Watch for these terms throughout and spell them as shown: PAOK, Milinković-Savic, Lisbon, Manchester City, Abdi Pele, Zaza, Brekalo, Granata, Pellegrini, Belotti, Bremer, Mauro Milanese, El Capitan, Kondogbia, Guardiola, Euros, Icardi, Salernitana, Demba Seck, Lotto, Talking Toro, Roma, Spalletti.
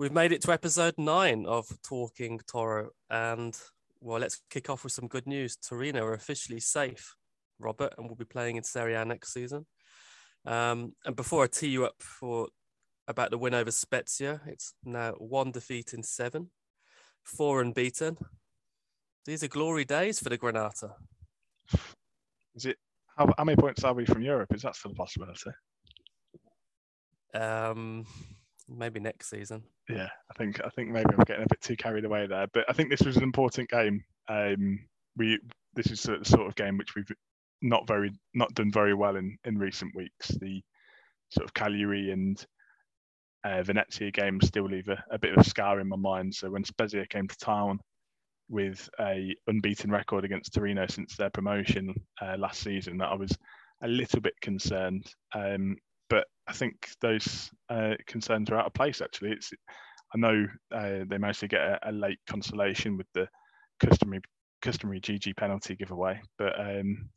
We've made it to episode 9 of Talking Toro, and well, let's kick off with some good news. Torino are officially safe, Robert, and will be playing in Serie A next season. And before I tee you up about the win over Spezia, it's now 1 defeat in 7, 4 unbeaten. These are glory days for the Granata. Is it? How many points are we from Europe? Is that still a possibility? Maybe next season. Yeah, I think maybe I'm getting a bit too carried away there, but I think this was an important game. This is the sort of game which we've not done very well in recent weeks. The sort of Cagliari and Venezia games still leave a bit of a scar in my mind. So when Spezia came to town with a unbeaten record against Torino since their promotion last season, that I was a little bit concerned. But I think those concerns are out of place, actually. I know they mostly get a late consolation with the customary GG penalty giveaway, but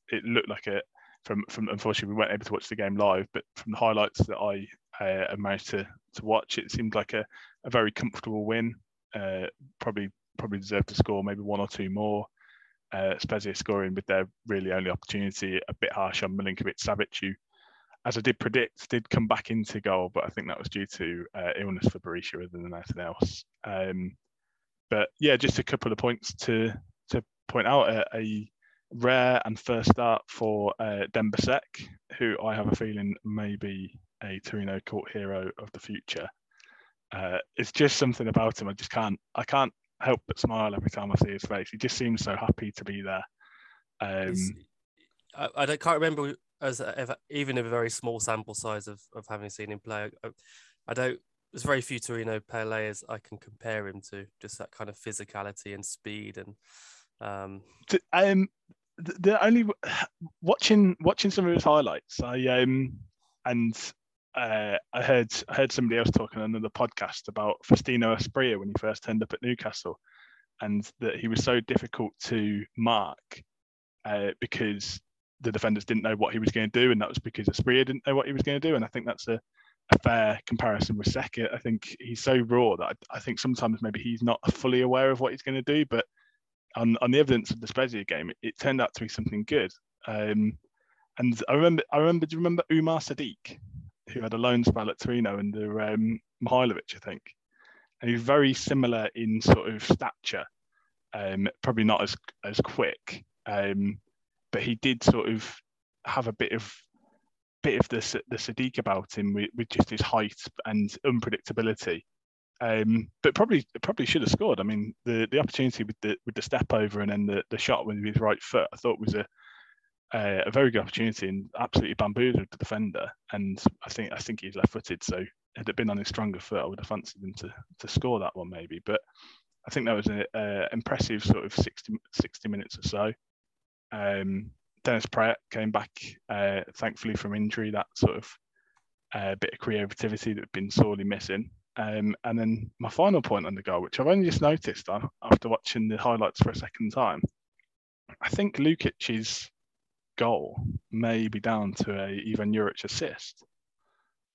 it looked like it. From unfortunately, we weren't able to watch the game live, but from the highlights that I managed to watch, it seemed like a very comfortable win. Probably deserved to score maybe 1 or 2 more. Spezia scoring with their really only opportunity, a bit harsh on Milinković-Savic, who, as I did predict, did come back into goal, but I think that was due to illness for Berisha rather than anything else. But yeah, just a couple of points to point out. A rare and first start for Demba Seck, who I have a feeling may be a Torino cult hero of the future. It's just something about him. I can't help but smile every time I see his face. He just seems so happy to be there. I can't remember as ever, even a very small sample size of having seen him play. There's very few Torino players I can compare him to, just that kind of physicality and speed. And the only watching some of his highlights, I heard somebody else talking on another podcast about Faustino Asprilla when he first turned up at Newcastle, and that he was so difficult to mark because the defenders didn't know what he was going to do, and that was because Asprilla didn't know what he was going to do. And I think that's a fair comparison with Seca. I think he's so raw that I think sometimes maybe he's not fully aware of what he's going to do, but on the evidence of the Spezia game, it turned out to be something good. And I remember. Do you remember Umar Sadiq, who had a loan spell at Torino under Mihajlović, I think? And he's very similar in sort of stature, probably not as quick, but he did sort of have a bit of the Sadiq about him with just his height and unpredictability. But probably should have scored. I mean, the opportunity with the step over and then the shot with his right foot, I thought was a very good opportunity and absolutely bamboozled the defender. And I think he's left-footed, so had it been on his stronger foot, I would have fancied him to score that one maybe. But I think that was an impressive sort of 60 minutes or so. Dennis Pratt came back, thankfully, from injury, that sort of bit of creativity that had been sorely missing. And then my final point on the goal, which I've only just noticed after watching the highlights for a second time, I think Lukic's goal may be down to a Ivan Juric assist,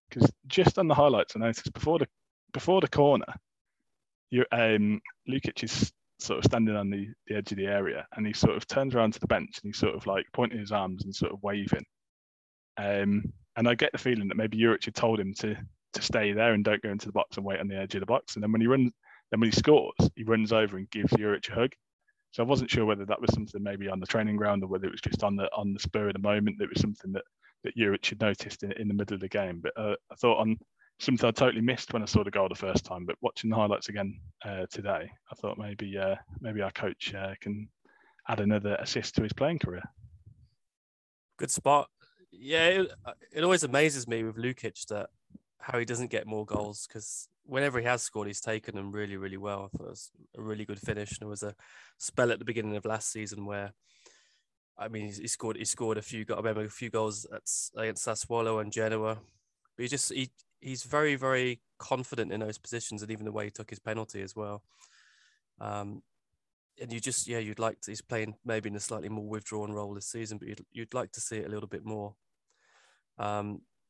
because just on the highlights I noticed before the corner, Lukic is sort of standing on the edge of the area, and he sort of turns around to the bench and he's sort of like pointing his arms and sort of waving. And I get the feeling that maybe Juric had told him to stay there and don't go into the box and wait on the edge of the box. And then when he scores, he runs over and gives Juric a hug. So I wasn't sure whether that was something maybe on the training ground, or whether it was just on the spur of the moment, that was something that Juric had noticed in the middle of the game. But I thought on something I totally missed when I saw the goal the first time, but watching the highlights again today, I thought maybe our coach can add another assist to his playing career. Good spot. Yeah, it always amazes me with Lukic that how he doesn't get more goals, because whenever he has scored, he's taken them really, really well. I thought it was a really good finish. There was a spell at the beginning of last season where, I mean, he scored a few goals. I remember a few goals against Sassuolo and Genoa. But he's very, very confident in those positions, and even the way he took his penalty as well. And you just, yeah, he's playing maybe in a slightly more withdrawn role this season, but you'd like to see it a little bit more.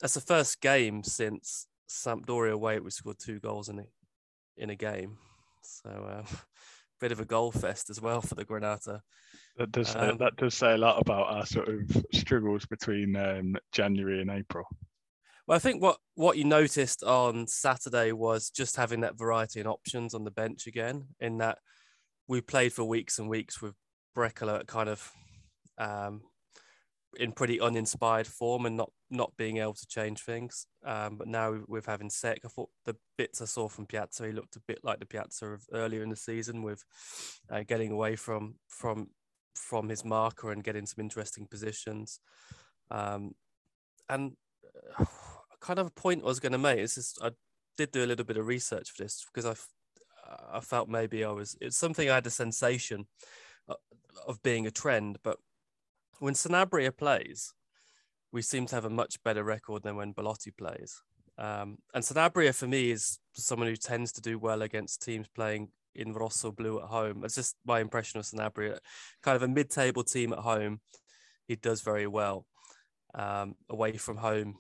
That's the first game since Sampdoria away we scored 2 goals in it. in a game. So bit of a goal fest as well for the Granata. That does say a lot about our sort of struggles between January and April. Well, I think what you noticed on Saturday was just having that variety and options on the bench again, in that we played for weeks and weeks with Brekalo at kind of in pretty uninspired form and not being able to change things. But now we're having Seck. I thought the bits I saw from Piazza, he looked a bit like the Piazza of earlier in the season, with getting away from his marker and getting some interesting positions. And kind of a point I was going to make is just, I did do a little bit of research for this because I felt maybe it's something I had a sensation of being a trend, but when Sanabria plays, we seem to have a much better record than when Belotti plays. And Sanabria, for me, is someone who tends to do well against teams playing in Rosso Blue at home. It's just my impression of Sanabria. Kind of a mid-table team at home, he does very well. Away from home,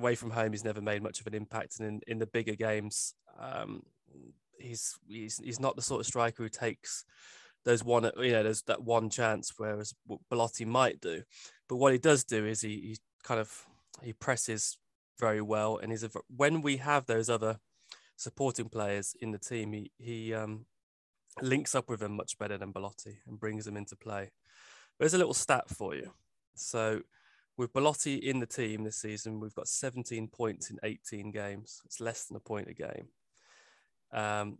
he's never made much of an impact. And in the bigger games, he's not the sort of striker who takes... there's that one chance, whereas what Belotti might do. But what he does do is he presses very well, and when we have those other supporting players in the team, he links up with them much better than Belotti and brings them into play. There's a little stat for you. So with Belotti in the team this season, we've got 17 points in 18 games. It's less than a point a game.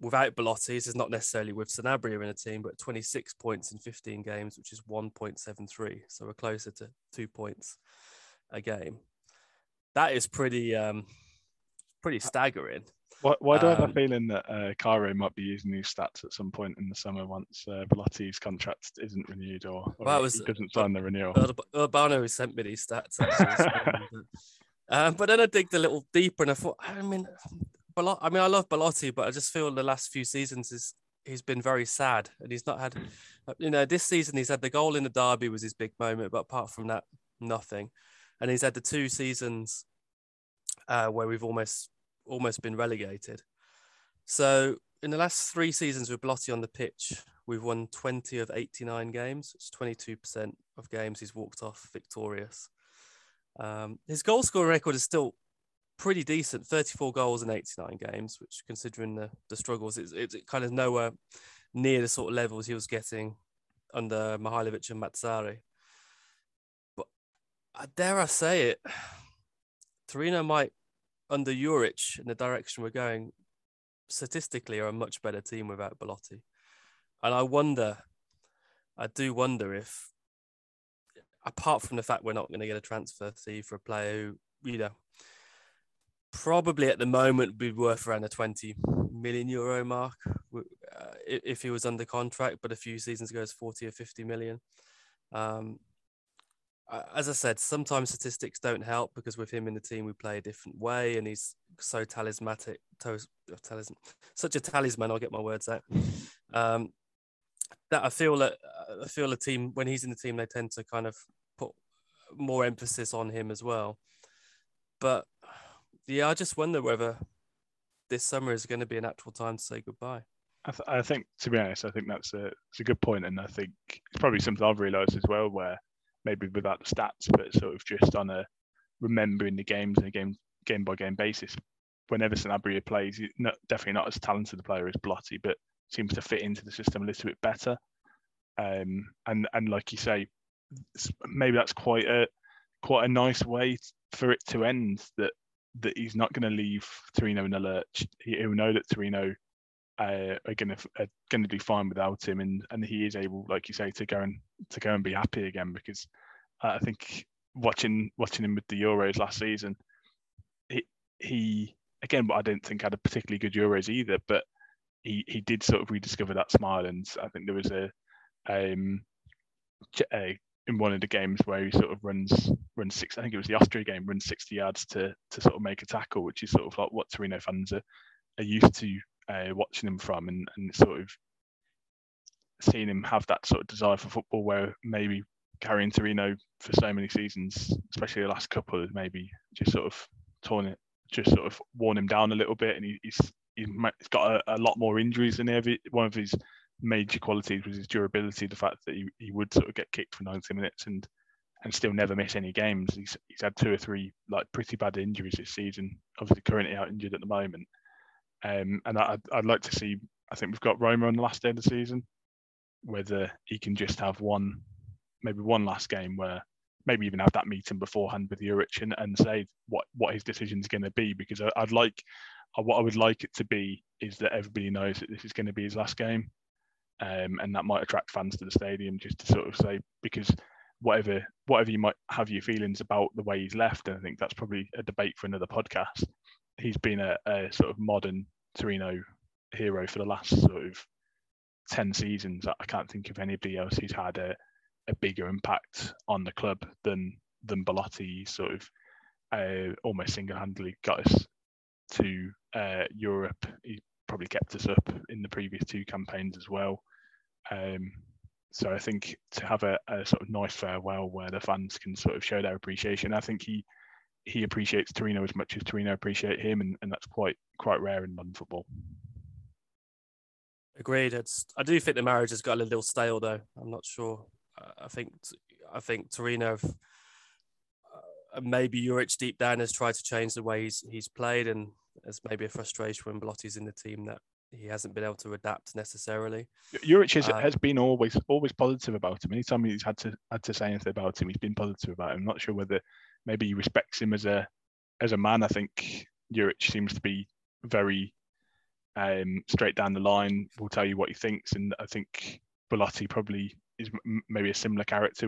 Without Belotti, this is not necessarily with Sanabria in a team, but 26 points in 15 games, which is 1.73. So we're closer to 2 points a game. That is pretty staggering. Why do I have a feeling that Cairo might be using these stats at some point in the summer once Belotti's contract isn't renewed or doesn't sign the renewal? Urbano sent me these stats. But then I digged a little deeper and I thought, I love Belotti, but I just feel the last few seasons he's been very sad, and he's not had, this season he's had the goal in the derby was his big moment, but apart from that, nothing. And he's had the two seasons where we've almost been relegated. So in the last three seasons with Belotti on the pitch, we've won 20 of 89 games. It's 22% of games he's walked off victorious. His goal scoring record is still pretty decent, 34 goals in 89 games, which, considering the struggles, it's kind of nowhere near the sort of levels he was getting under Mihajlović and Mazzarri. But dare I say it, Torino might, under Juric, in the direction we're going, statistically are a much better team without Belotti. And I do wonder if, apart from the fact we're not going to get a transfer fee for a player who, probably at the moment would be worth around the €20 million mark if he was under contract, but a few seasons ago it's 40 or 50 million. As I said, sometimes statistics don't help, because with him in the team we play a different way, and he's so talismanic, such a talisman, I'll get my words out, that I feel the team, when he's in the team, they tend to kind of put more emphasis on him as well. But yeah, I just wonder whether this summer is going to be an actual time to say goodbye. I think, to be honest, I think it's a good point, and I think it's probably something I've realised as well, where maybe without the stats, but sort of just on a remembering the games and a game-by-game basis, whenever Sanabria plays, definitely not as talented a player as Belotti, but seems to fit into the system a little bit better. And like you say, maybe that's quite a nice way for it to end, that he's not going to leave Torino in a lurch. He'll know that Torino are going to do fine without him, and he is able, like you say, to go and be happy again. Because I think watching him with the Euros last season, he again, but I don't think had a particularly good Euros either. But he did sort of rediscover that smile, and I think there was a in one of the games where he sort of runs six, I think it was the Austria game, runs 60 yards to sort of make a tackle, which is sort of like what Torino fans are used to watching him from, and sort of seeing him have that sort of desire for football, where maybe carrying Torino for so many seasons, especially the last couple, maybe just sort of worn him down a little bit, and he's he's got a lot more injuries than every one of his major qualities was his durability, the fact that he would sort of get kicked for 90 minutes and still never miss any games. He's had two or three like pretty bad injuries this season, obviously currently out injured at the moment. And I'd like to see, I think we've got Roma on the last day of the season, whether he can just have one last game where maybe even have that meeting beforehand with Juric and say what his decision is going to be, because what I would like it to be is that everybody knows that this is going to be his last game. And that might attract fans to the stadium, just to sort of say, because whatever you might have your feelings about the way he's left, and I think that's probably a debate for another podcast, he's been a sort of modern Torino hero for the last sort of 10 seasons. I can't think of anybody else who's had a bigger impact on the club than Belotti. Sort of almost single-handedly got us to Europe. He probably kept us up in the previous two campaigns as well. So I think to have a sort of nice farewell where the fans can sort of show their appreciation. I think he appreciates Torino as much as Torino appreciate him, and that's quite rare in London football. Agreed. I do think the marriage has got a little stale though. I'm not sure. I think Torino have, maybe Juric deep down has tried to change the way he's played, and there's maybe a frustration when Blotti's in the team that he hasn't been able to adapt necessarily. Juric has been always positive about him. Anytime he's had to say anything about him, he's been positive about him. I'm not sure whether maybe he respects him as a man. I think Juric seems to be very straight down the line. Will tell you what he thinks, and I think Belotti probably is maybe a similar character,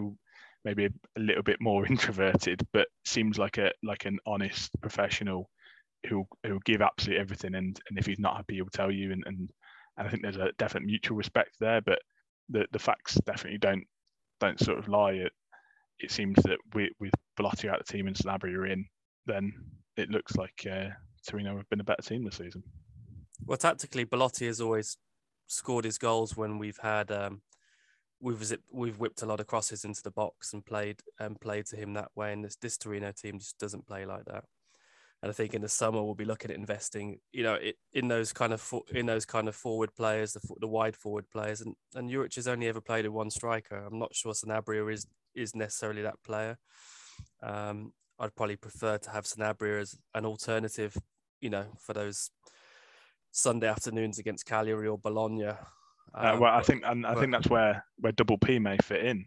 maybe a little bit more introverted, but seems like an honest professional who'll give absolutely everything, and if he's not happy, he'll tell you, and I think there's a definite mutual respect there, but the facts definitely don't sort of lie. It seems that with Belotti out of the team and Sanabria in, then it looks like Torino have been a better team this season. Well, tactically, Belotti has always scored his goals when we've had we've whipped a lot of crosses into the box and played to him that way, and this Torino team just doesn't play like that. And I think in the summer we'll be looking at investing, in those kind of forward players, the wide forward players, and Juric has only ever played with one striker. I'm not sure Sanabria is necessarily that player. I'd probably prefer to have Sanabria as an alternative, for those Sunday afternoons against Cagliari or Bologna. I think that's where Double P may fit in.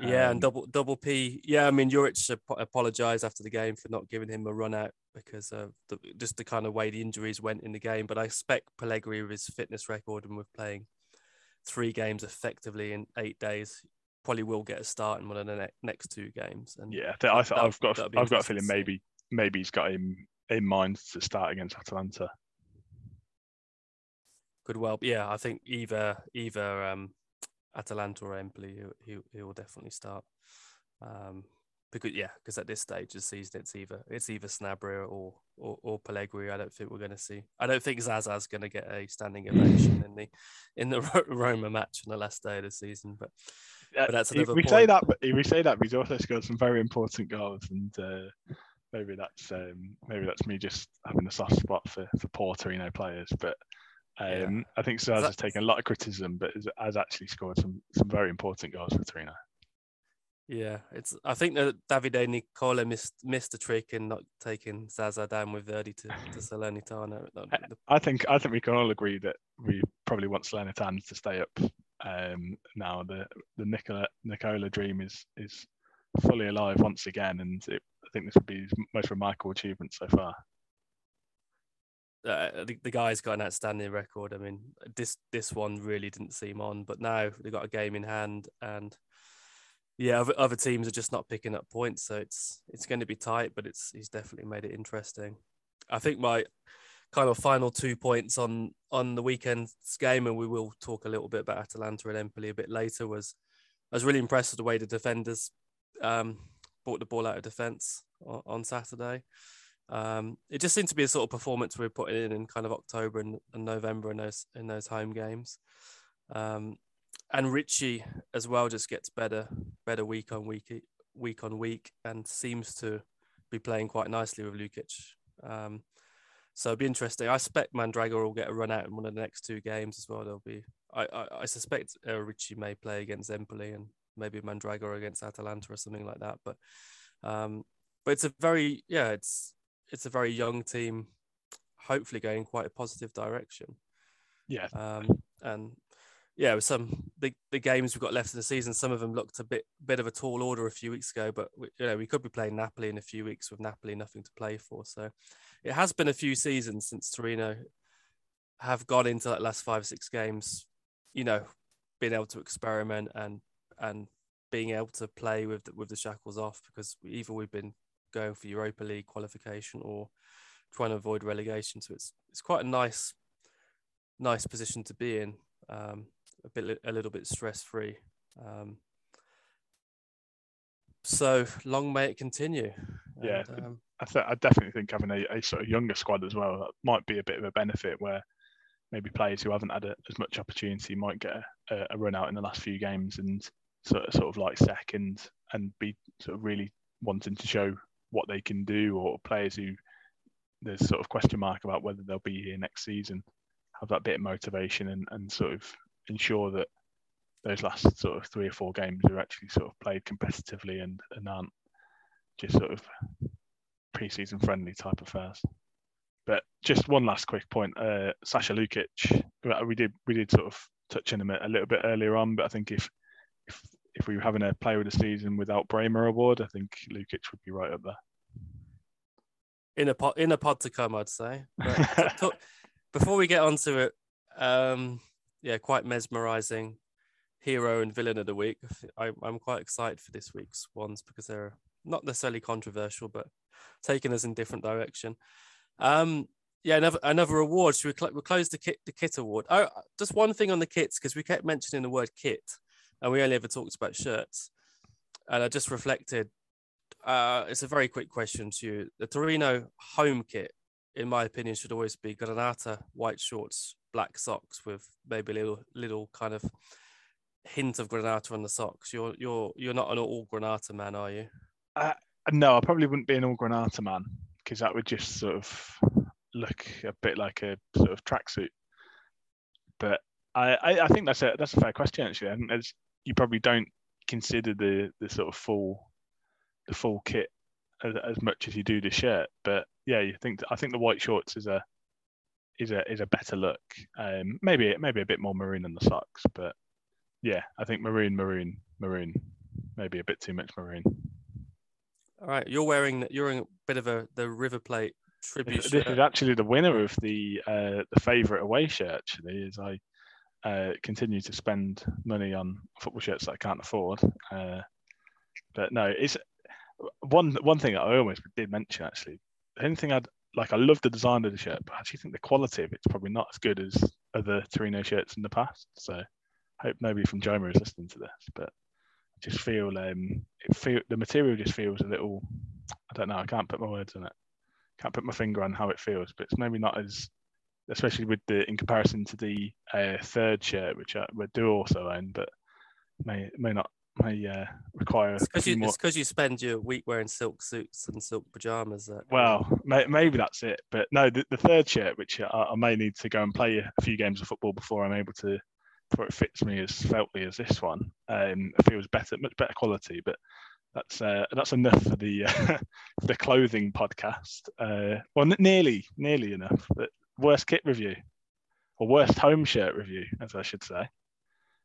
Yeah, and double P. Yeah, I mean, Juric apologised after the game for not giving him a run out because of just the kind of way the injuries went in the game. But I expect Pellegrini, with his fitness record and with playing 3 games effectively in 8 days, probably will get a start in one of the next 2 games. And yeah, I've got a feeling maybe he's got him in mind to start against Atalanta. Could well, yeah. I think either Atalanta or Empoli, he will definitely start. Because at this stage of the season, it's either Sanabria or Pellegrini. I don't think Zaza's going to get a standing ovation in the Roma match on the last day of the season. But that's another point. We say that, but he's also scored some very important goals, and maybe that's me just having a soft spot for poor Torino players, but. Yeah. I think Saz has taken a lot of criticism, but has actually scored some very important goals for Torino. Yeah, I think that Davide Nicola missed the trick in not taking Zaza down with Verdi to Salernitana. I think we can all agree that we probably want Salernitana to stay up. Now the Nicola dream is fully alive once again, and I think this would be his most remarkable achievement so far. The guy's got an outstanding record. I mean, this one really didn't seem on, but now they've got a game in hand, and yeah, other teams are just not picking up points, so it's going to be tight, but he's definitely made it interesting. I think my kind of final 2 points on the weekend's game, and we will talk a little bit about Atalanta and Empoli a bit later, was I was really impressed with the way the defenders brought the ball out of defence on Saturday. It just seemed to be a sort of performance we were putting in kind of October and November in those home games, and Richie as well just gets better week on week, and seems to be playing quite nicely with Lukic. So it'll be interesting. I suspect Mandragora will get a run out in one of the next two games as well. There'll be, I suspect Richie may play against Empoli and maybe Mandragora against Atalanta or something like that. But it's a very, it's a very young team, hopefully going in quite a positive direction. Yeah. And yeah, with some the games we've got left in the season, some of them looked a bit of a tall order a few weeks ago, but we could be playing Napoli in a few weeks with Napoli nothing to play for. So it has been a few seasons since Torino have gone into that last 5 or 6 games, being able to experiment and being able to play with the shackles off, because either we've been going for Europa League qualification or trying to avoid relegation. So it's quite a nice position to be in, a little bit stress-free. So long may it continue. Yeah, and, I definitely think having a sort of younger squad as well, that might be a bit of a benefit, where maybe players who haven't had as much opportunity might get a run out in the last few games and sort of like second and be sort of really wanting to show what they can do, or players who there's sort of question mark about whether they'll be here next season, have that bit of motivation and sort of ensure that those last sort of 3 or 4 games are actually sort of played competitively and aren't just sort of pre-season friendly type affairs. But just one last quick point, Sasha Lukic, we did sort of touch on him a little bit earlier on, but I think if we were having a player of the season without Bremer award, I think Lukic would be right up there. In a pod to come, I'd say. But before we get onto it, quite mesmerising hero and villain of the week. I'm quite excited for this week's ones because they're not necessarily controversial, but taking us in different direction. Another award. Should we'll close the kit award? Oh, just one thing on the kits, because we kept mentioning the word kit, and we only ever talked about shirts. And I just reflected. It's a very quick question to you. The Torino home kit, in my opinion, should always be Granata, white shorts, black socks with maybe a little kind of hint of Granata on the socks. You're not an all Granata man, are you? No, I probably wouldn't be an all Granata man, because that would just sort of look a bit like a sort of tracksuit. But I think that's a fair question actually. I think you probably don't consider the sort of full kit as much as you do the shirt, but yeah, I think the white shorts is a better look. Maybe a bit more maroon than the socks, but yeah, I think maroon, maybe a bit too much maroon. All right, you're in a bit of the River Plate tribute. This is actually the winner of the favourite away shirt. Actually, is I continue to spend money on football shirts that I can't afford, but no, it's. One thing I almost did mention actually. The only thing I love the design of the shirt, but I actually think the quality of it's probably not as good as other Torino shirts in the past. So I hope nobody from Joma is listening to this, but I just feel the material just feels a little. I don't know. I can't put my words on it. Can't put my finger on how it feels, but it's maybe not as, especially in comparison to the third shirt, which I do also own, but may not. Require it's because you spend your week wearing silk suits and silk pajamas. Maybe that's it. But no, the third shirt, which I may need to go and play a few games of football before it fits me as feltly as this one. It feels better, much better quality. But that's enough for the clothing podcast. Nearly enough. But worst kit review, or worst home shirt review, as I should say.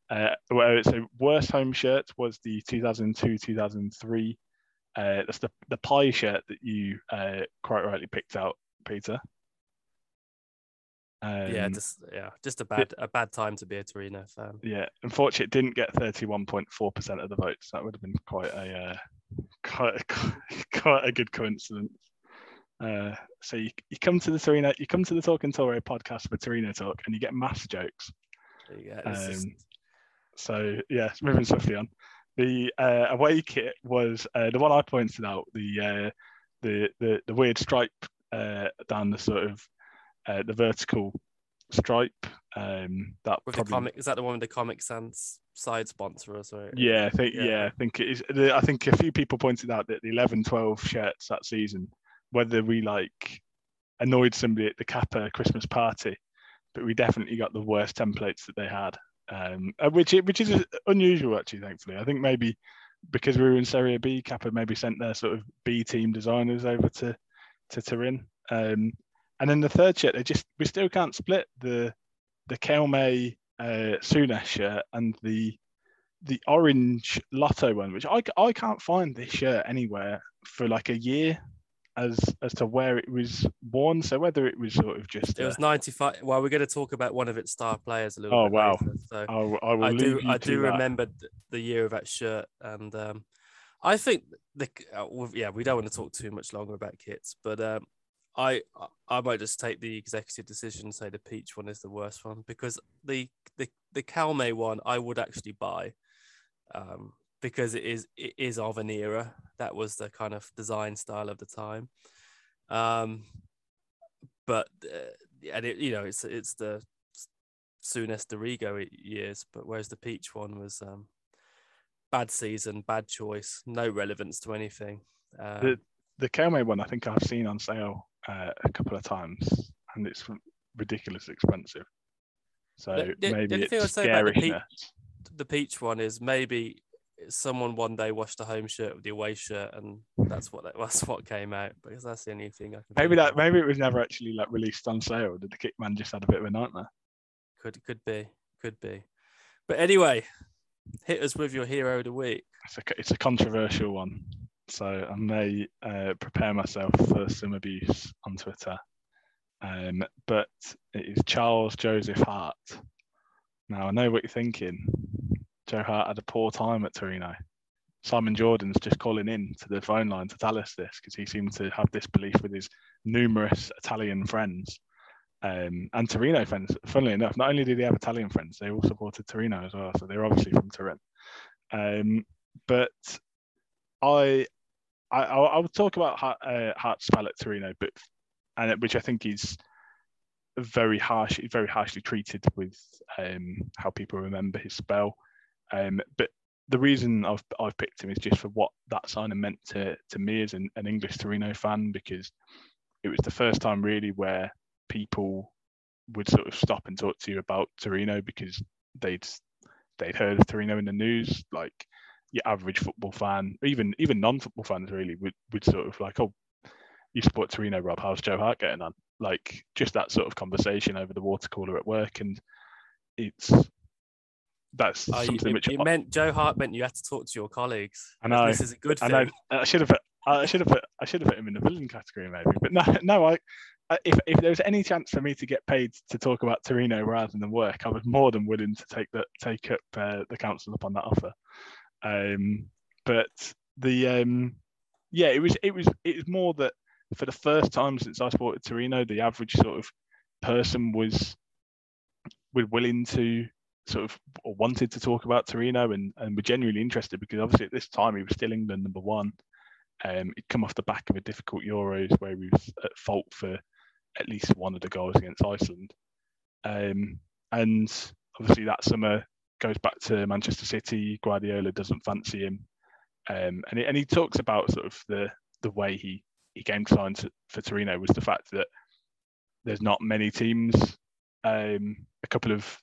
So worst home shirt was the 2002-2003. That's the pie shirt that you quite rightly picked out, Peter. Just a bad time to be a Torino fan. Yeah, unfortunately, it didn't get 31.4% of the votes. That would have been quite a good coincidence. So you come to the Talking Toro podcast for Torino talk, and you get mass jokes. Yeah. So yeah, moving swiftly on. The away kit was the one I pointed out, the weird stripe down the sort of the vertical stripe. That with probably... the comic, is that the one with the Comic Sans side sponsor or something? Yeah, I think it is. I think a few people pointed out that the 11-12 shirts that season, whether we like annoyed somebody at the Kappa Christmas party, but we definitely got the worst templates that they had, which is unusual, actually, thankfully. I think maybe because we were in Serie B, Kappa maybe sent their sort of B team designers over to Turin. And then the third shirt, we still can't split the Kelme Sunesh shirt and the orange Lotto one, which I can't find this shirt anywhere for like a year as to where it was worn. So whether it was sort of just... It was 95. Well, we're going to talk about one of its star players a little bit later. So I do remember the year of that shirt. And I think, we don't want to talk too much longer about kits, but I might just take the executive decision and say the peach one is the worst one, because the Calme one I would actually buy, because it is of an era. That was the kind of design style of the time, it's the Sunes Dorigo years. But whereas the peach one was bad season, bad choice, no relevance to anything. The Kelme one, I think I've seen on sale a couple of times, and it's ridiculously expensive. So maybe it's scary. The peach one is maybe someone one day washed the home shirt with the away shirt, and that's what came out, because that's the only thing I can. Maybe it was never actually like released on sale. Did the kit man just had a bit of a nightmare? Could be, but anyway, hit us with your hero of the week. It's a controversial one. So I may prepare myself for some abuse on Twitter. But it is Charles Joseph Hart. Now, I know what you're thinking. Joe Hart had a poor time at Torino. Simon Jordan's just calling in to the phone line to tell us this, because he seemed to have this belief with his numerous Italian friends. And Torino fans, funnily enough, not only did he have Italian friends, they all supported Torino as well. So they're obviously from Turin. But I will talk about Hart's spell at Torino, which I think is very harshly treated with how people remember his spell. But the reason I've picked him is just for what that signing meant to me as an English Torino fan, because it was the first time really where people would sort of stop and talk to you about Torino, because they'd heard of Torino in the news, like. Your average football fan, even non-football fans really, would sort of like, oh, you support Torino, Rob, how's Joe Hart getting on? Like, just that sort of conversation over the water cooler at work, and meant Joe Hart meant you had to talk to your colleagues. I know this is a good thing. I should have put him in the villain category maybe, but no. If there was any chance for me to get paid to talk about Torino rather than work, I was more than willing to take up the council upon that offer. It was more that for the first time since I supported Torino, the average sort of person was willing to sort of, or wanted to talk about Torino, and were genuinely interested, because obviously at this time he was still England number 1. He'd come off the back of a difficult Euros where he was at fault for at least one of the goals against Iceland. And obviously that summer goes back to Manchester City. Guardiola doesn't fancy him, and he talks about sort of the way he came to sign for Torino was the fact that there's not many teams a couple of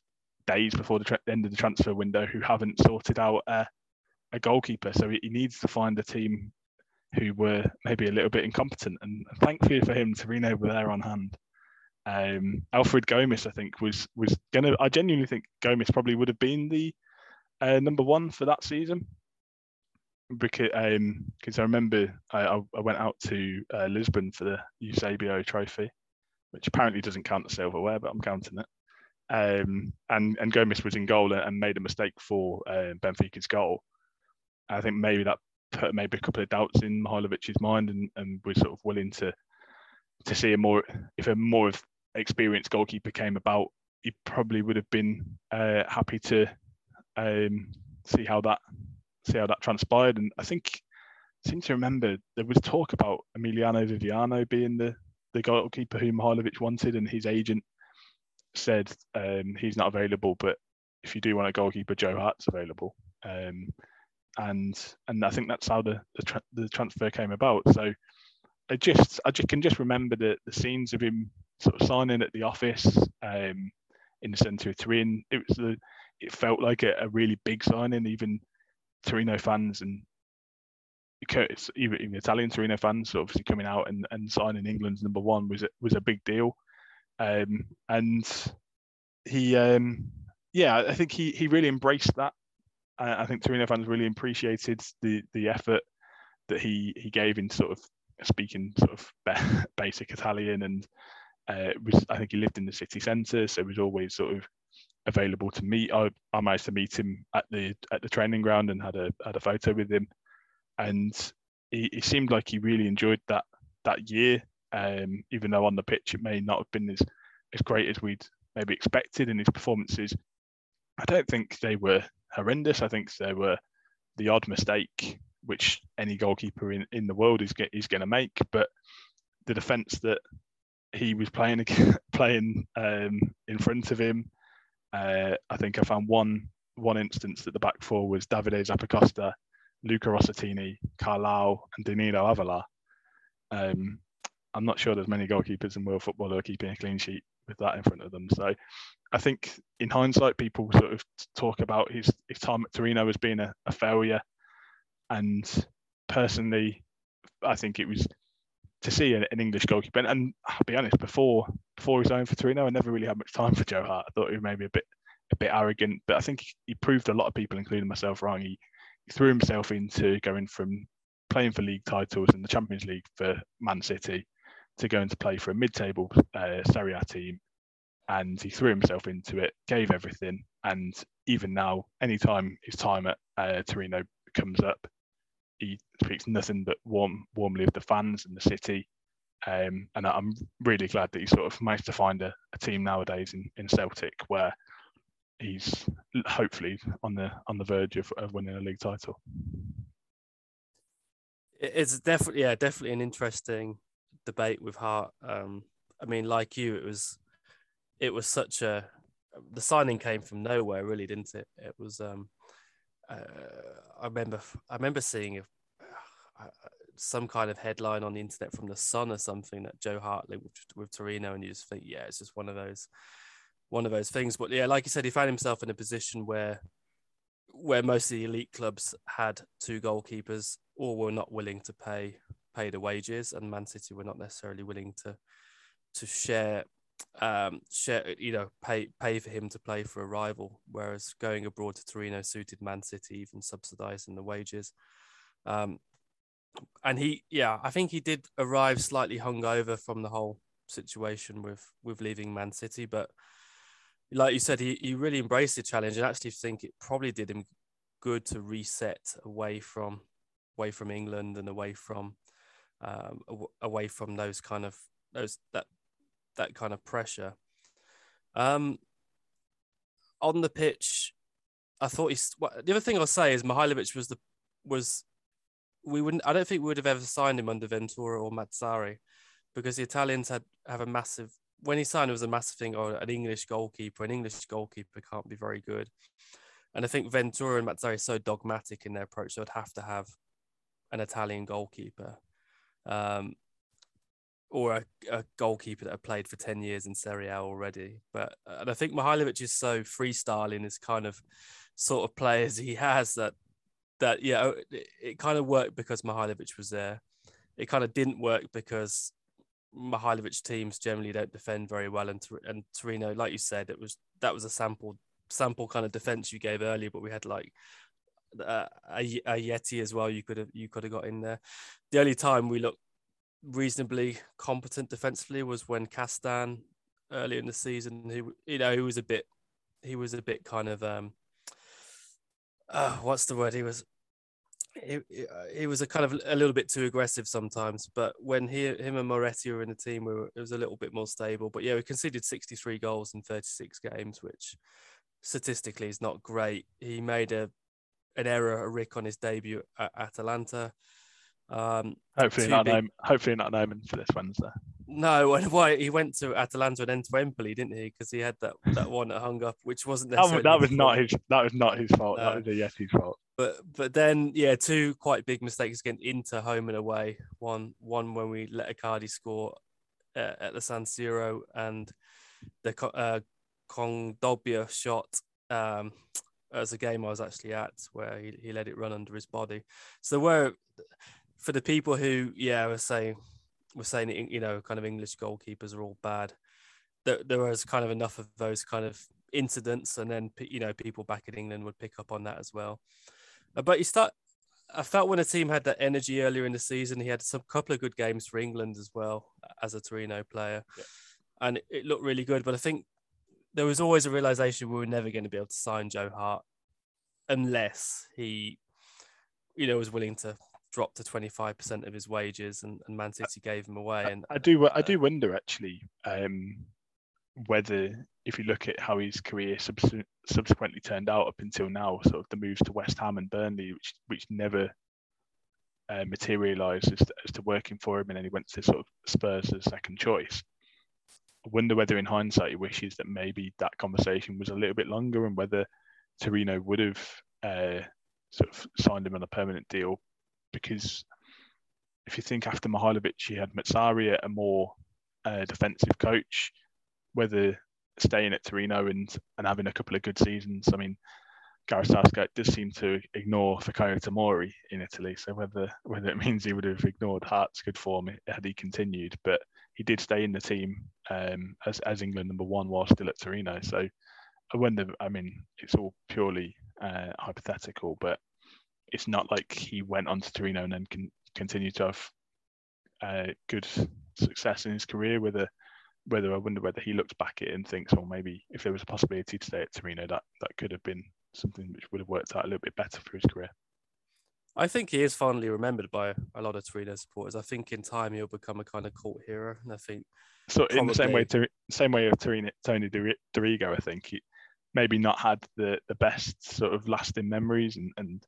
days before the end of the transfer window who haven't sorted out a goalkeeper. So he needs to find a team who were maybe a little bit incompetent, and thankfully for him, Torino were there on hand. Alfred Gomez, I think, was gonna. I genuinely think Gomez probably would have been the number 1 for that season, because I remember I went out to Lisbon for the Eusebio Trophy, which apparently doesn't count the silverware, but I'm counting it. And Gomez was in goal and made a mistake for Benfica's goal. I think maybe that put maybe a couple of doubts in Mihajlovic's mind, and was sort of willing to see if a more experienced goalkeeper came about, he probably would have been happy to see how that transpired. And I think, I seem to remember there was talk about Emiliano Viviano being the goalkeeper who Mihajlović wanted, and his agent said he's not available, but if you do want a goalkeeper, Joe Hart's available. And I think that's how the transfer came about. So I can just remember the scenes of him sort of signing at the office in the centre of Turin. It felt like a really big signing, even Torino fans and even Italian Torino fans. So obviously coming out and signing England's number one was a big deal. I think he really embraced that. I think Torino fans really appreciated the effort that he gave in sort of speaking sort of basic Italian, and I think he lived in the city centre, so he was always sort of available to meet. I managed to meet him at the training ground and had a photo with him, and he seemed like he really enjoyed that year. Even though on the pitch it may not have been as great as we'd maybe expected, in his performances, I don't think they were horrendous. I think there were the odd mistake, which any goalkeeper in the world is going to make. But the defence that he was playing in front of him, I think I found one instance that the back four was Davide Zappacosta, Luca Rossettini, Carlao and Danilo Avila. I'm not sure there's many goalkeepers in world football who are keeping a clean sheet with that in front of them. So I think in hindsight, people sort of talk about his time at Torino as being a failure. And personally, I think it was to see an English goalkeeper. And I'll be honest, before he signed for Torino, I never really had much time for Joe Hart. I thought he was maybe a bit arrogant, but I think he proved a lot of people, including myself, wrong. He threw himself into going from playing for league titles in the Champions League for Man City to going to play for a mid-table Serie A team, and he threw himself into it, gave everything, and even now, anytime his time at Torino comes up, he speaks nothing but warmly of the fans and the city, and I'm really glad that he sort of managed to find a team nowadays in Celtic, where he's hopefully on the verge of winning a league title. It's definitely an interesting debate with Hart. I mean, like you, it was such the signing came from nowhere, really, didn't it? It was. I remember seeing some kind of headline on the internet from the Sun or something that Joe Hart lived with Torino, and you just think, yeah, it's just one of those things. But yeah, like you said, he found himself in a position where most of the elite clubs had two goalkeepers or were not willing to pay the wages, and Man City were not necessarily willing to share, pay for him to play for a rival, whereas going abroad to Torino suited Man City, even subsidising the wages. And I think he did arrive slightly hungover from the whole situation with leaving Man City, but like you said, he really embraced the challenge, and actually think it probably did him good to reset away from England and away from that kind of pressure. On the pitch, I thought the other thing I'll say is Mihajlović I don't think we would have ever signed him under Ventura or Mazzarri, because the Italians have a massive, when he signed it was a massive thing, or an English goalkeeper can't be very good. And I think Ventura and Mazzarri are so dogmatic in their approach, so I'd have to have an Italian goalkeeper. Or a goalkeeper that had played for 10 years in Serie A already. And I think Mihajlović is so freestyling his kind of sort of players he has that it kind of worked because Mihajlović was there. It kind of didn't work because Mihajlović teams generally don't defend very well. And Torino, like you said, that was a sample kind of defence you gave earlier, but we had like a Yeti as well. You could have got in there. The only time we looked reasonably competent defensively was when Castan earlier in the season, he was a bit kind of what's the word, he was a kind of a little bit too aggressive sometimes, but when him and Moretti were in the team, it was a little bit more stable. But yeah, we conceded 63 goals in 36 games, which statistically is not great. He made an error on his debut at Atalanta. Hopefully not Naaman for this Wednesday. No, why he went to Atalanta and then to Empoli, didn't he? Because he had that one that hung up, which wasn't necessarily that was not his fault. No. That was a Yeti's fault. But then two quite big mistakes again, Inter home and away. One when we let Icardi score at the San Siro, and the Kondogbia shot. As a game I was actually at, where he let it run under his body. So for the people who were saying, you know, kind of English goalkeepers are all bad. There was kind of enough of those kind of incidents, and then, you know, people back in England would pick up on that as well. But I felt when a team had that energy earlier in the season, he had some couple of good games for England as well as a Torino player, and it looked really good. But I think there was always a realization we were never going to be able to sign Joe Hart unless he, you know, was willing to drop to 25% of his wages, and Man City gave him away. And I do wonder actually whether, if you look at how his career subsequently turned out up until now, sort of the moves to West Ham and Burnley, which never materialised as to working for him, and then he went to sort of Spurs as second choice. I wonder whether in hindsight he wishes that maybe that conversation was a little bit longer, and whether Torino would have sort of signed him on a permanent deal. Because if you think after Mihajlović, he had Mazzarri, a more defensive coach, whether staying at Torino and having a couple of good seasons. I mean, Gareth Southgate does seem to ignore Fikayo Tomori in Italy, so whether it means he would have ignored Hart's good form had he continued. But he did stay in the team as England number one while still at Torino. So I wonder, I mean, it's all purely hypothetical, but it's not like he went on to Torino and then continued to have good success in his career. Whether I wonder whether he looks back at it and thinks, well, maybe if there was a possibility to stay at Torino, that could have been something which would have worked out a little bit better for his career. I think he is fondly remembered by a lot of Torino supporters. I think in time he'll become a kind of cult hero, and I think so. Probably... In the same way of Torino, Tony Dorigo, I think he maybe not had the best sort of lasting memories, and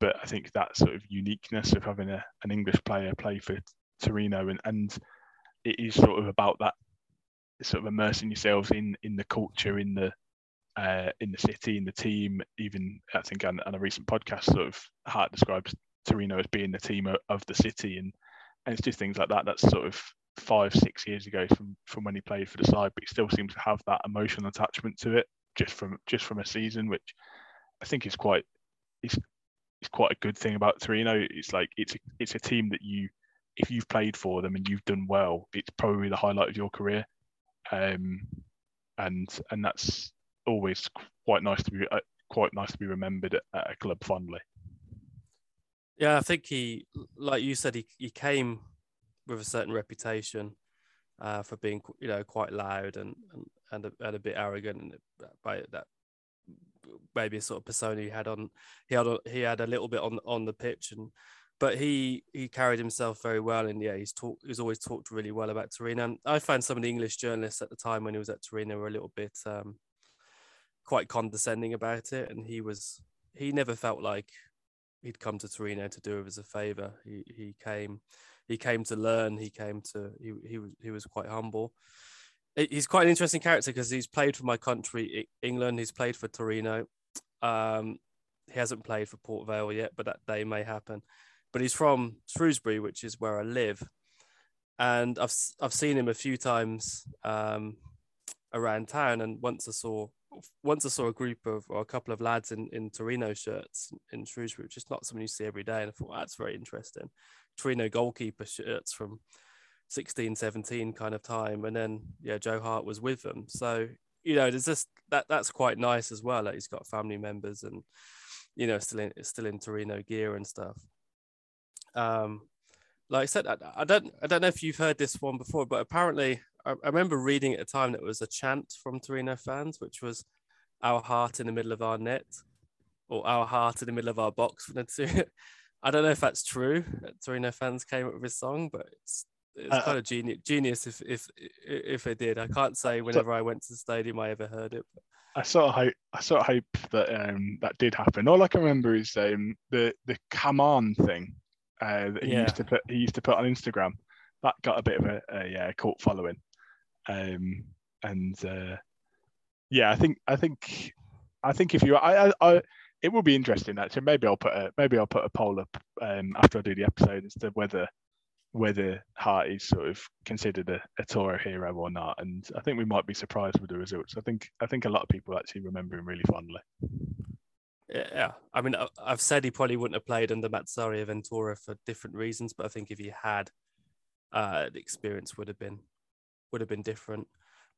but I think that sort of uniqueness of having an English player play for Torino, and it is sort of about that sort of immersing yourselves in the culture, in the city, in the team. Even I think on a recent podcast, sort of Hart describes Torino as being the team of the city, and it's just things like that. That's sort of 5-6 years ago from when he played for the side, but he still seems to have that emotional attachment to it just from a season, which I think is quite a good thing about Torino. It's like it's a team that if you've played for them and you've done well, it's probably the highlight of your career, and that's always quite nice to be remembered at a club fondly. Yeah, I think he, like you said, he came with a certain reputation for being, you know, quite loud and a bit arrogant, and by that maybe a sort of persona he had a little bit on the pitch, but he carried himself very well, and he's always talked really well about Torino. And I found some of the English journalists at the time when he was at Torino were a little bit quite condescending about it, and he never felt like he'd come to Torino to do us a favour. He came to learn. He was quite humble. He's quite an interesting character because he's played for my country, England. He's played for Torino. He hasn't played for Port Vale yet, but that day may happen. But he's from Shrewsbury, which is where I live, and I've seen him a few times around town. And once I saw a group of, or a couple of lads in Torino shirts in Shrewsbury, which is not something you see every day. And I thought, that's very interesting. Torino goalkeeper shirts from 16, 17 kind of time. And then, Joe Hart was with them. So, you know, there's just that's quite nice as well. Like, he's got family members and, you know, still in Torino gear and stuff. Like I said, I don't know if you've heard this one before, but apparently I remember reading at the time that it was a chant from Torino fans, which was "our heart in the middle of our net" or "our heart in the middle of our box." I don't know if that's true. Torino fans came up with this song, but it's kind of genius if they did. I can't say whenever I went to the stadium I ever heard it. But I sort of hope that that did happen. All I can remember is the "come on" thing that he used to put on Instagram. that got a bit of a cult following. Yeah, I think if you, it will be interesting actually. Maybe I'll put a poll up after I do the episode as to whether Hart is sort of considered a Toro hero or not. And I think we might be surprised with the results. I think a lot of people actually remember him really fondly. Yeah, I mean, I've said he probably wouldn't have played under Mazzarri or Ventura for different reasons, but I think if he had, the experience would have been different.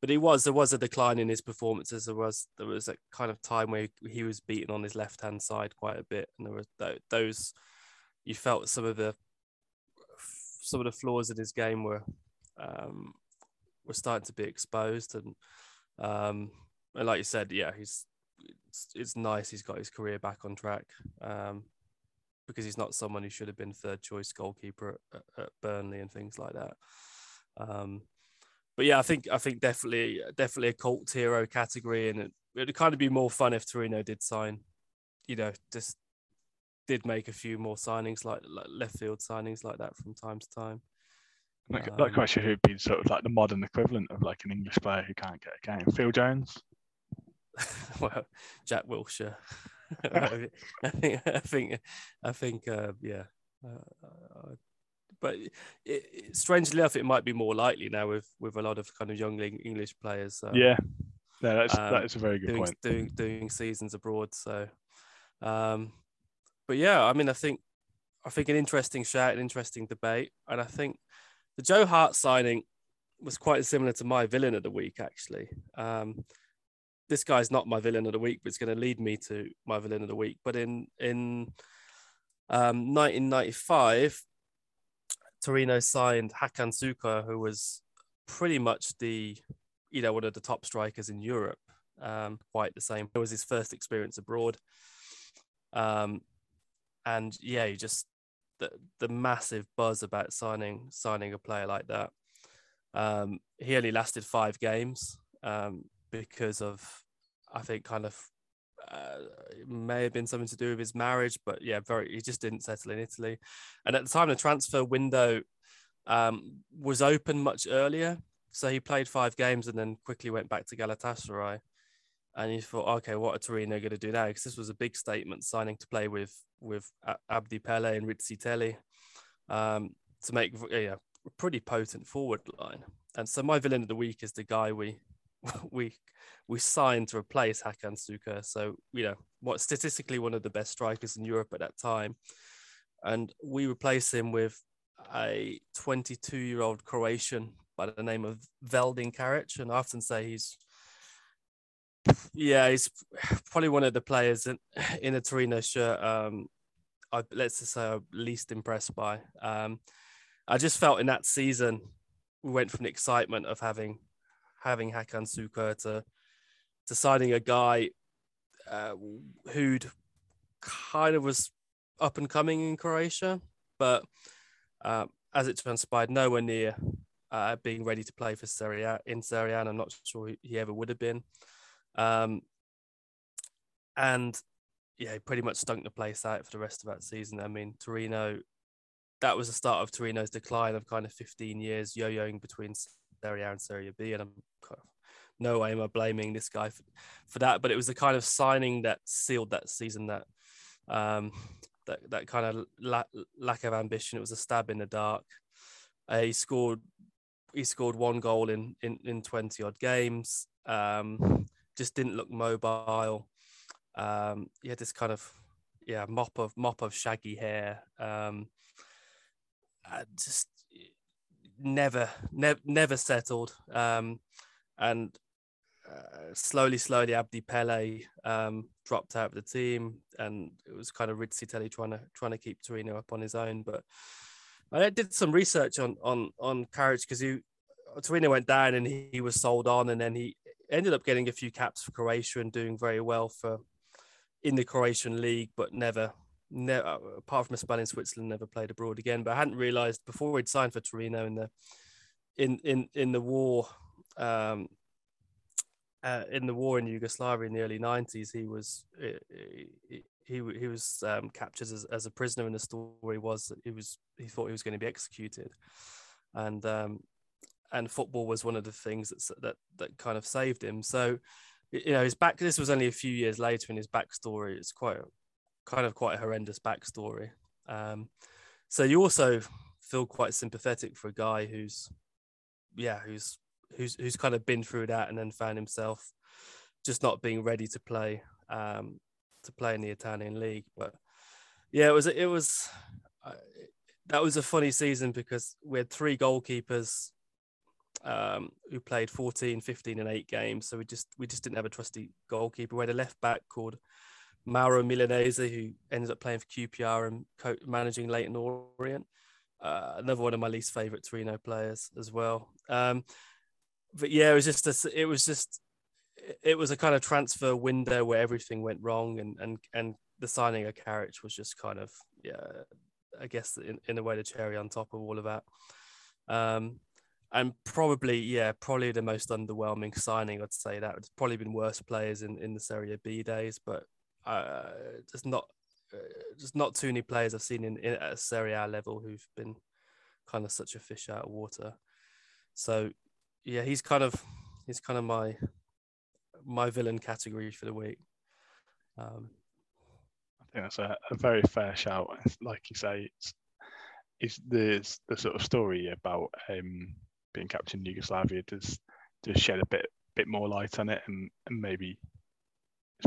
But there was a decline in his performances. There was a kind of time where he was beaten on his left-hand side quite a bit, and there were those, you felt some of the flaws in his game were starting to be exposed. And and like you said, yeah, it's nice he's got his career back on track, because he's not someone who should have been third choice goalkeeper at Burnley and things like that. But yeah, I think definitely a cult hero category, and it'd kind of be more fun if Torino did sign, just did make a few more signings like left field signings like that from time to time. Like question who'd be sort of like the modern equivalent of like an English player who can't get a game, Phil Jones. Well, Jack Wilshere. I think. Yeah. But strangely enough, it might be more likely now with a lot of kind of young English players. So, yeah, no, that is a very good point. Doing seasons abroad, so. But yeah, I mean, I think an interesting shout, an interesting debate, and I think the Joe Hart signing was quite similar to my villain of the week, actually. This guy's not my villain of the week, but it's going to lead me to my villain of the week. But in 1995. Torino signed Hakan Şükür, who was pretty much one of the top strikers in Europe. Quite the same. It was his first experience abroad. And yeah, you just the massive buzz about signing a player like that. He only lasted 5 games because of, I think, kind of it may have been something to do with his marriage, but yeah, he just didn't settle in Italy. And at the time, the transfer window was open much earlier, so he played 5 games and then quickly went back to Galatasaray. And he thought, okay, what are Torino going to do now? Because this was a big statement signing to play with Abdi Pele and Rizzitelli, to make a pretty potent forward line. And so my villain of the week is the guy we signed to replace Hakan Şükür. So, what statistically one of the best strikers in Europe at that time. And we replace him with a 22-year-old Croatian by the name of Veldin Karic. And I often say he's probably one of the players in a Torino shirt, let's just say I'm least impressed by. I just felt in that season, we went from the excitement of having Hakan Şükür to signing a guy who'd kind of was up and coming in Croatia, but as it transpired, nowhere near being ready to play for Serie A. In Serie A, and I'm not sure he ever would have been. He pretty much stunk the place out for the rest of that season. I mean, Torino, that was the start of Torino's decline of kind of 15 years yo-yoing between Serie A and Serie B, and I'm no way am I blaming this guy for that, but it was the kind of signing that sealed that season, that that kind of lack of ambition. It was a stab in the dark. He scored 1 goal in 20 odd games. Just didn't look mobile. He had this kind of mop of shaggy hair. Just never settled, and slowly Abdi Pele dropped out of the team, and it was kind of Rizzitelli trying to keep Torino up on his own. But I did some research on Karic, because Torino went down and he was sold on, and then he ended up getting a few caps for Croatia and doing very well in the Croatian league, but never, apart from a spell in Switzerland, never played abroad again. But I hadn't realised before he'd signed for Torino in the war, in Yugoslavia in the early 90s, he was captured as a prisoner, and the story was he thought he was going to be executed. and football was one of the things that kind of saved him. So, you know, his back. This was only a few years later, and his backstory is quite a horrendous backstory. So you also feel quite sympathetic for a guy who's kind of been through that and then found himself just not being ready to play in the Italian league. But yeah, that was a funny season because we had three goalkeepers who played 14, 15 and 8 games. So we just didn't have a trusty goalkeeper. We had a left back called Mauro Milanese, who ended up playing for QPR and managing Leyton Orient. Another one of my least favourite Torino players as well. But yeah, it was a kind of transfer window where everything went wrong, and the signing of Karic was just kind of, I guess in a way the cherry on top of all of that. And probably the most underwhelming signing, I'd say. That it's probably been worse players in the Serie B days, but there's not too many players I've seen at a Serie A level who've been kind of such a fish out of water. So yeah, he's kind of my villain category for the week. I think that's a very fair shout. Like you say, it's the sort of story about being captured in Yugoslavia does shed a bit more light on it, and maybe it's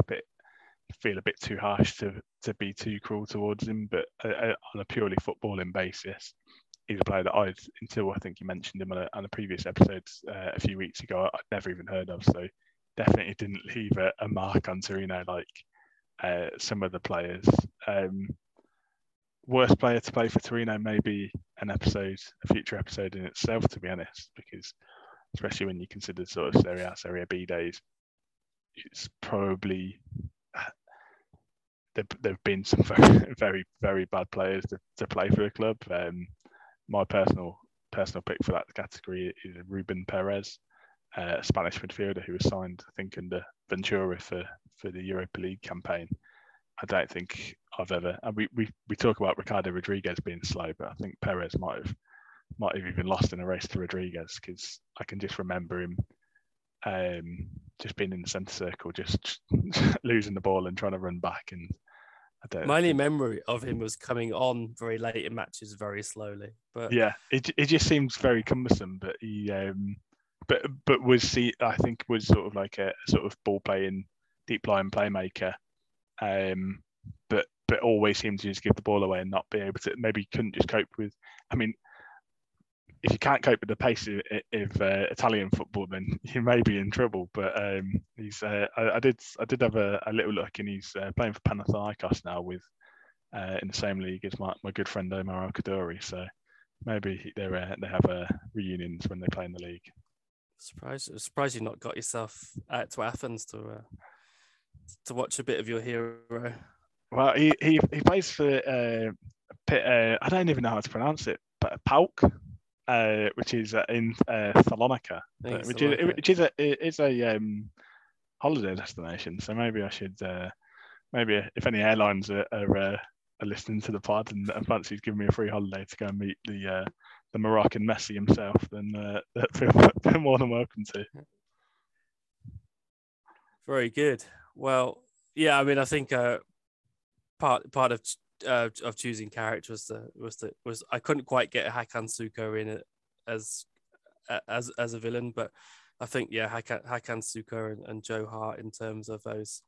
a bit too harsh to be too cruel towards him. But on a purely footballing basis, he's a player that I think you mentioned him on a previous episode a few weeks ago, I'd never even heard of. So definitely didn't leave a mark on Torino like some of the players. Worst player to play for Torino may be a future episode in itself, to be honest, because especially when you consider sort of Serie A, Serie B days, it's probably... There've been some very, very, very bad players to play for the club. My personal pick for that category is Ruben Perez, a Spanish midfielder who was signed, I think, under Ventura for the Europa League campaign. I don't think I've ever. And we talk about Ricardo Rodriguez being slow, but I think Perez might have even lost in a race to Rodriguez, because I can just remember him. Just being in the centre circle, just losing the ball and trying to run back. And my only memory of him was coming on very late in matches, very slowly. But yeah, it just seems very cumbersome. But he, but was sort of like a sort of ball playing, deep lying playmaker. But always seemed to just give the ball away and not be able to. Maybe couldn't just cope with. I mean, if you can't cope with the pace of Italian football, then you may be in trouble. But I did have a little look, and he's playing for Panathinaikos now in the same league as my good friend Omar Al-Kaduri. So maybe they have reunions when they play in the league. Surprised you've not got yourself out to Athens to watch a bit of your hero. Well, he plays for I don't even know how to pronounce it, but PAOK. Which is in Thessalonica, which is a holiday destination. So maybe I should, maybe if any airlines are listening to the pod and fancy's giving me a free holiday to go and meet the Moroccan Messi himself, then they're more than welcome to. Very good. Well, yeah, I mean, I think part of choosing Karic was I couldn't quite get Hakan Şükür in it as a villain, but I think Hakan Şükür and Joe Hart, in terms of those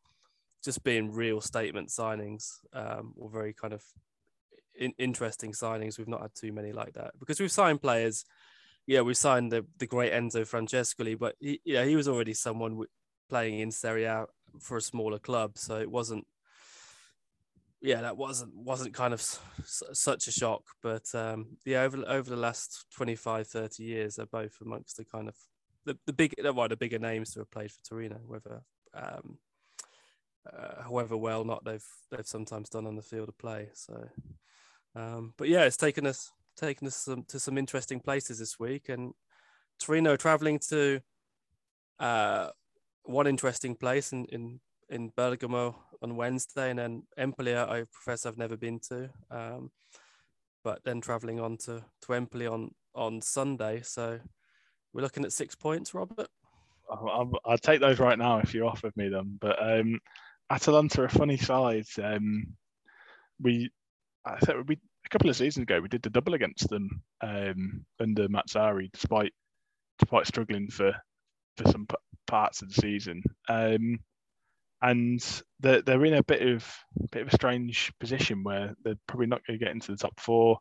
just being real statement signings, or very kind of interesting signings. We've not had too many like that, because we've signed players. Yeah, we signed the great Enzo Francescoli, but he was already someone playing in Serie A for a smaller club, so it wasn't. Yeah, that wasn't kind of such a shock, but over the last 25, 30 years, they're both amongst the kind of the bigger names to have played for Torino. Whether, however well or not they've sometimes done on the field of play. So, but yeah, it's taken us to some interesting places this week, and Torino travelling to one interesting place in Bergamo on Wednesday, and then Empoli, I profess I've never been to, but then travelling on to Empoli on on Sunday. So we're looking at 6 points, Robert. I'll take those right now if you offered me them. But Atalanta are a funny side. I think a couple of seasons ago we did the double against them under Mazzarri, despite struggling for some parts of the season. And they're in a bit of a strange position where they're probably not going to get into the top four,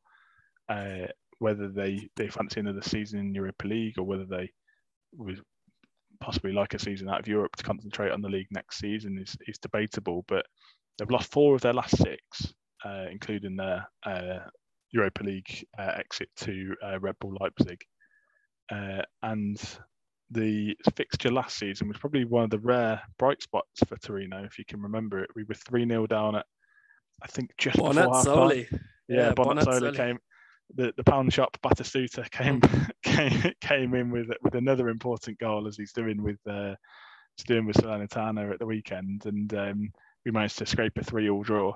whether they fancy another season in Europa League or whether they would possibly like a season out of Europe to concentrate on the league next season is debatable. But they've lost 4 of their last 6, including their Europa League exit to Red Bull Leipzig. And the fixture last season was probably one of the rare bright spots for Torino, if you can remember it. We were 3-0 down at, I think, just before half-time. Yeah, Bonazzoli came. The pound shop Batistuta came in with another important goal, as he's doing with Salernitana at the weekend, and we managed to scrape a 3-3 draw.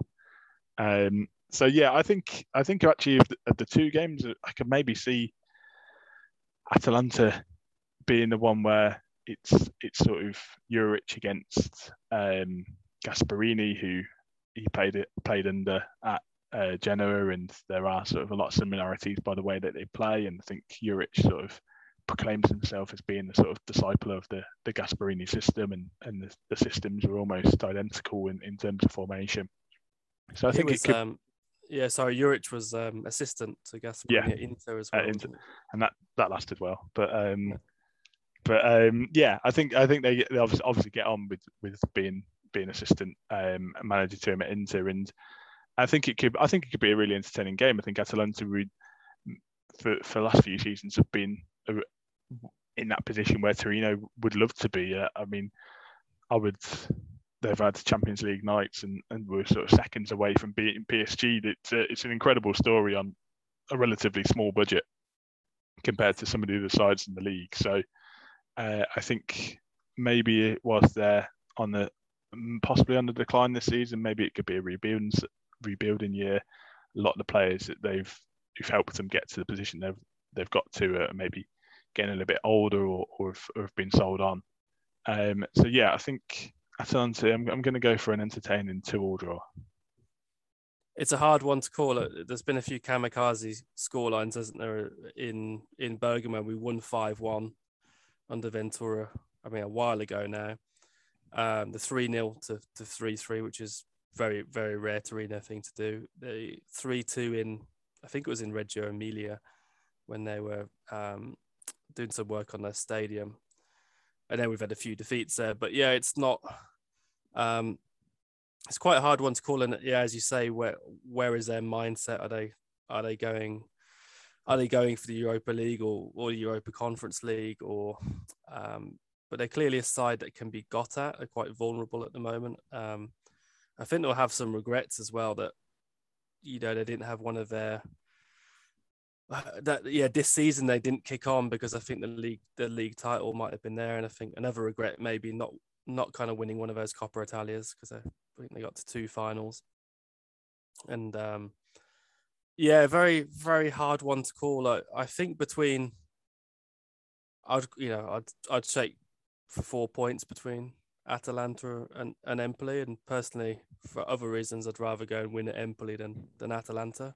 So yeah, I think actually of the two games, I could maybe see Atalanta being the one where it's sort of Juric against Gasperini, who he played under at Genoa, and there are sort of a lot of similarities by the way that they play. And I think Juric sort of proclaims himself as being the sort of disciple of the Gasperini system, and the systems are almost identical in terms of formation. So I think it could... Juric was assistant to Gasperini at Inter as well, and that lasted well. I think they obviously get on with being assistant manager to him at Inter, and I think it could be a really entertaining game. I think Atalanta would, for the last few seasons, have been in that position where Torino would love to be. They've had Champions League nights and we're sort of seconds away from beating PSG. It's an incredible story on a relatively small budget compared to some of the other sides in the league. So I think maybe it was there possibly on the decline this season. Maybe it could be a rebuilding year. A lot of the players that who've helped them get to the position they've got to are maybe getting a little bit older or have been sold on. I think Atalanta, I'm going to go for an entertaining 2-2 draw. It's a hard one to call. There's been a few kamikaze scorelines, hasn't there, in Bergamo? We won 5-1 under Ventura, a while ago now. The 3-0 to 3-3, which is very, very rare Torino thing to do. The 3-2 I think it was in Reggio Emilia when they were doing some work on their stadium. I know we've had a few defeats there, but yeah, it's not. It's quite a hard one to call, and yeah, as you say, where is their mindset? Are they going for the Europa League or the Europa Conference League? But they're clearly a side that can be got at. They're quite vulnerable at the moment. I think they'll have some regrets as well that they didn't have one of their. This season they didn't kick on, because I think the league title might have been there, and I think another regret maybe not kind of winning one of those Coppa Italias, because I think they got to 2 finals. And very, very hard one to call. I think between I'd shake for 4 points between Atalanta and Empoli, and personally for other reasons I'd rather go and win at Empoli than Atalanta.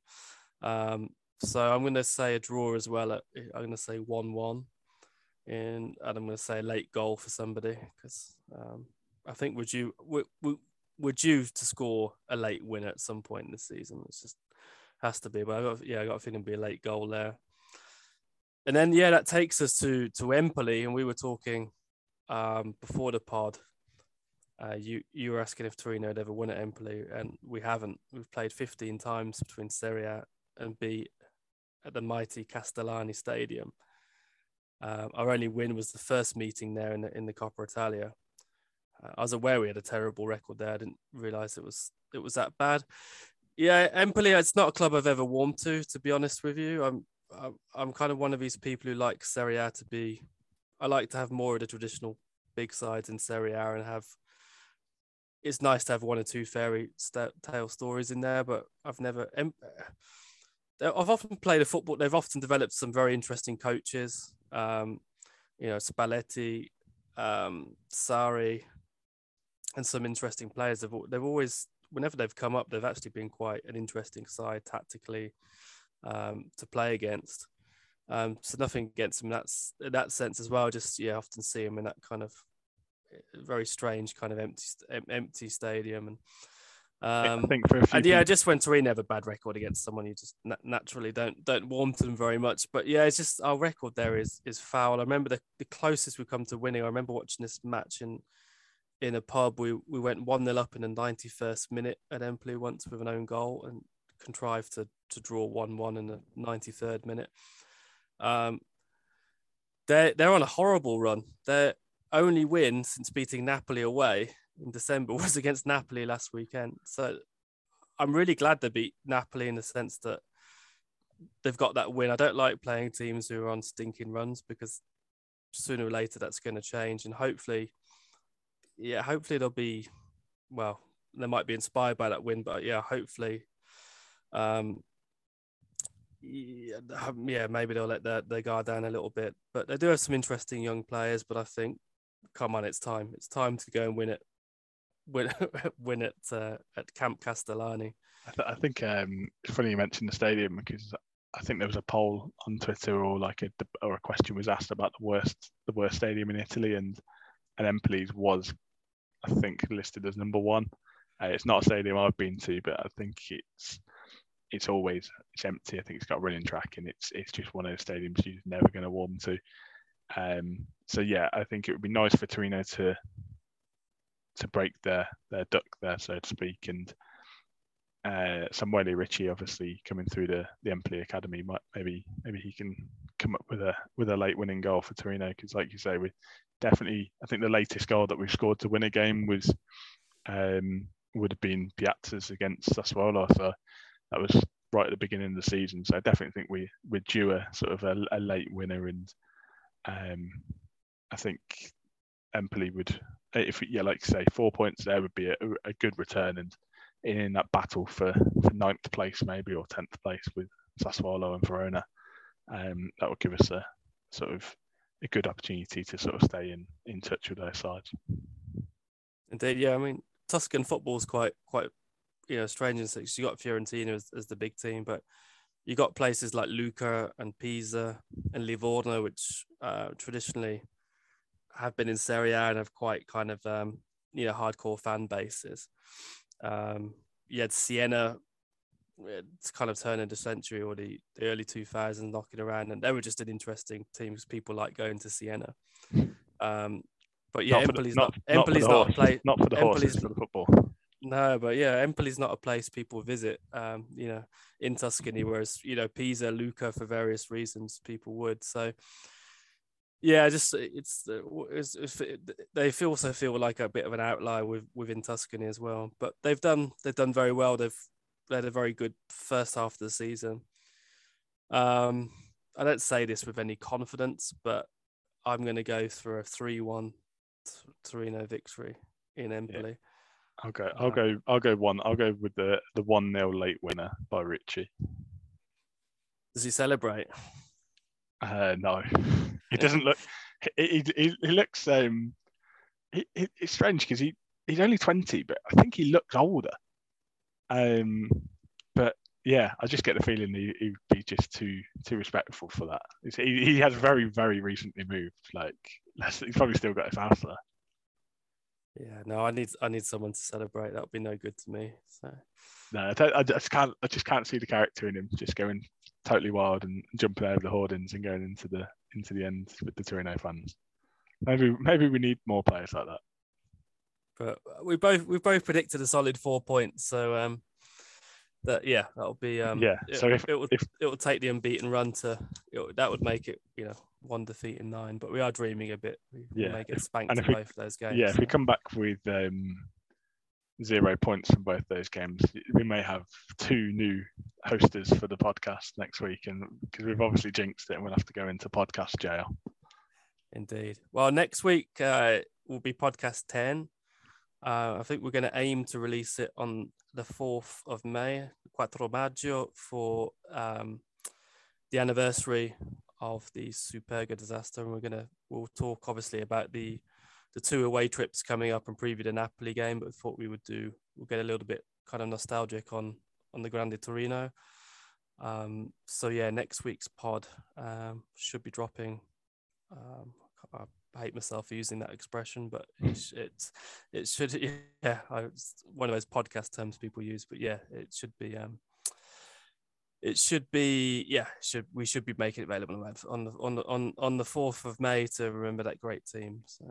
So I'm going to say a draw as well. I'm going to say 1-1, and I'm going to say a late goal for somebody, because I think we're due to score a late win at some point this season. It just has to be. But I got a feeling it'd be a late goal there. And then that takes us to Empoli, and we were talking before the pod. You were asking if Torino had ever won at Empoli, and we haven't. We've played 15 times between Serie A and B at the mighty Castellani Stadium. Our only win was the first meeting there in the Coppa Italia. I was aware we had a terrible record there. I didn't realise it was that bad. Yeah, Empoli, it's not a club I've ever warmed to be honest with you. I'm kind of one of these people who like Serie A to be... I like to have more of the traditional big sides in Serie A, and have... It's nice to have one or two fairy tale stories in there, but I've never... I've often played a football. They've often developed some very interesting coaches. You know, Spalletti, Sarri, and some interesting players. They've always, whenever they've come up, they've actually been quite an interesting side tactically to play against. So nothing against him in that sense as well. Just yeah, I often see him in that kind of very strange kind of empty stadium. And I think for a few and yeah, just when Torino have a bad record against someone, you just naturally don't warm to them very much. But yeah, it's just our record there is foul. I remember the closest we've come to winning. I remember watching this match in a pub. We went 1-0 up in the 91st minute at Empoli once with an own goal and contrived to draw 1-1 in the 93rd minute. They're on a horrible run. Their only win since beating Napoli away in December was against Napoli last weekend. So I'm really glad they beat Napoli in the sense that they've got that win. I don't like playing teams who are on stinking runs because sooner or later that's going to change. And hopefully they'll be, well, they might be inspired by that win, but yeah, hopefully, maybe they'll let their guard down a little bit, but they do have some interesting young players. But I think, come on, it's time to go and win it at Camp Castellani. I think it's funny you mentioned the stadium because I think there was a poll on Twitter or a question was asked about the worst stadium in Italy, and Empoli's was, I think, listed as number 1. It's not a stadium I've been to, but I think it's always empty. I think it's got a running track, and it's just one of those stadiums you're never going to warm to. So yeah, I think it would be nice for Torino to break their duck there, so to speak, and Samuele Ricci obviously coming through the Empoli academy, maybe he can come up with a late winning goal for Torino, because like you say, we definitely, I think the latest goal that we've scored to win a game was would have been Piazza's against Sassuolo. So that was right at the beginning of the season. So I definitely think we're due a sort of a late winner, and I think Empoli would, if 4 points there would be a good return, and in that battle for 9th place maybe, or 10th place with Sassuolo and Verona, that would give us a sort of a good opportunity to sort of stay in touch with those sides. Indeed, yeah. I mean, Tuscan football is quite. You know, strange in six. You got Fiorentina as the big team, but you got places like Lucca and Pisa and Livorno, which traditionally have been in Serie A and have quite kind of hardcore fan bases. You had Siena, it's kind of turn of the century or the early 2000s knocking around, and they were just an interesting team because people like going to Siena. But yeah, Empoli's not a place. Not for the horses, for the football. No, but yeah, Empoli's not a place people visit, in Tuscany, whereas, Pisa, Lucca, for various reasons, people would. So, yeah, just they also feel like a bit of an outlier within Tuscany as well. But they've done very well. They had a very good first half of the season. I don't say this with any confidence, but I'm going to go for a 3-1 Torino victory in Empoli. Yeah. Okay, I'll go with the 1-0 late winner by Richie. Does he celebrate? No, he doesn't look. He looks. It's strange because he's only 20, but I think he looks older. But yeah, I just get the feeling he'd be just too respectful for that. He has very, very recently moved. He's probably still got his house there. Yeah, no, I need someone to celebrate. That would be no good to me. So no, I just can't see the character in him just going totally wild and jumping over the hoardings and going into the end with the Torino fans. Maybe we need more players like that. But we both predicted a solid 4 points, so that'll be So it will take the unbeaten run that would make it 1 defeat in 9, but we are dreaming a bit. We may get spanked in both of those games. Yeah, so. If we come back with 0 points from both those games, we may have 2 new hosters for the podcast next week, and because we've obviously jinxed it, and we'll have to go into podcast jail. Indeed. Well, next week will be podcast 10, I think we're going to aim to release it on the 4th of May, 4 Maggio, for the anniversary of the Superga disaster. And we'll talk obviously about the two away trips coming up and preview the Napoli game, but we thought we'll get a little bit kind of nostalgic on the Grande Torino. So yeah, next week's pod should be dropping. I hate myself for using that expression, but it should, yeah, it's one of those podcast terms people use, but yeah, we should be making it available on the 4th of May to remember that great team. So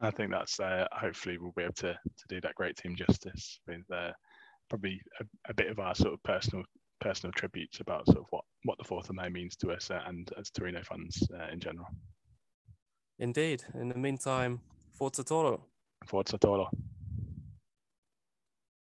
I think that's hopefully we'll be able to do that great team justice with probably a bit of our sort of personal tributes about sort of what the 4th of May means to us and as Torino fans in general. Indeed. In the meantime, Forza Toro. Forza Toro.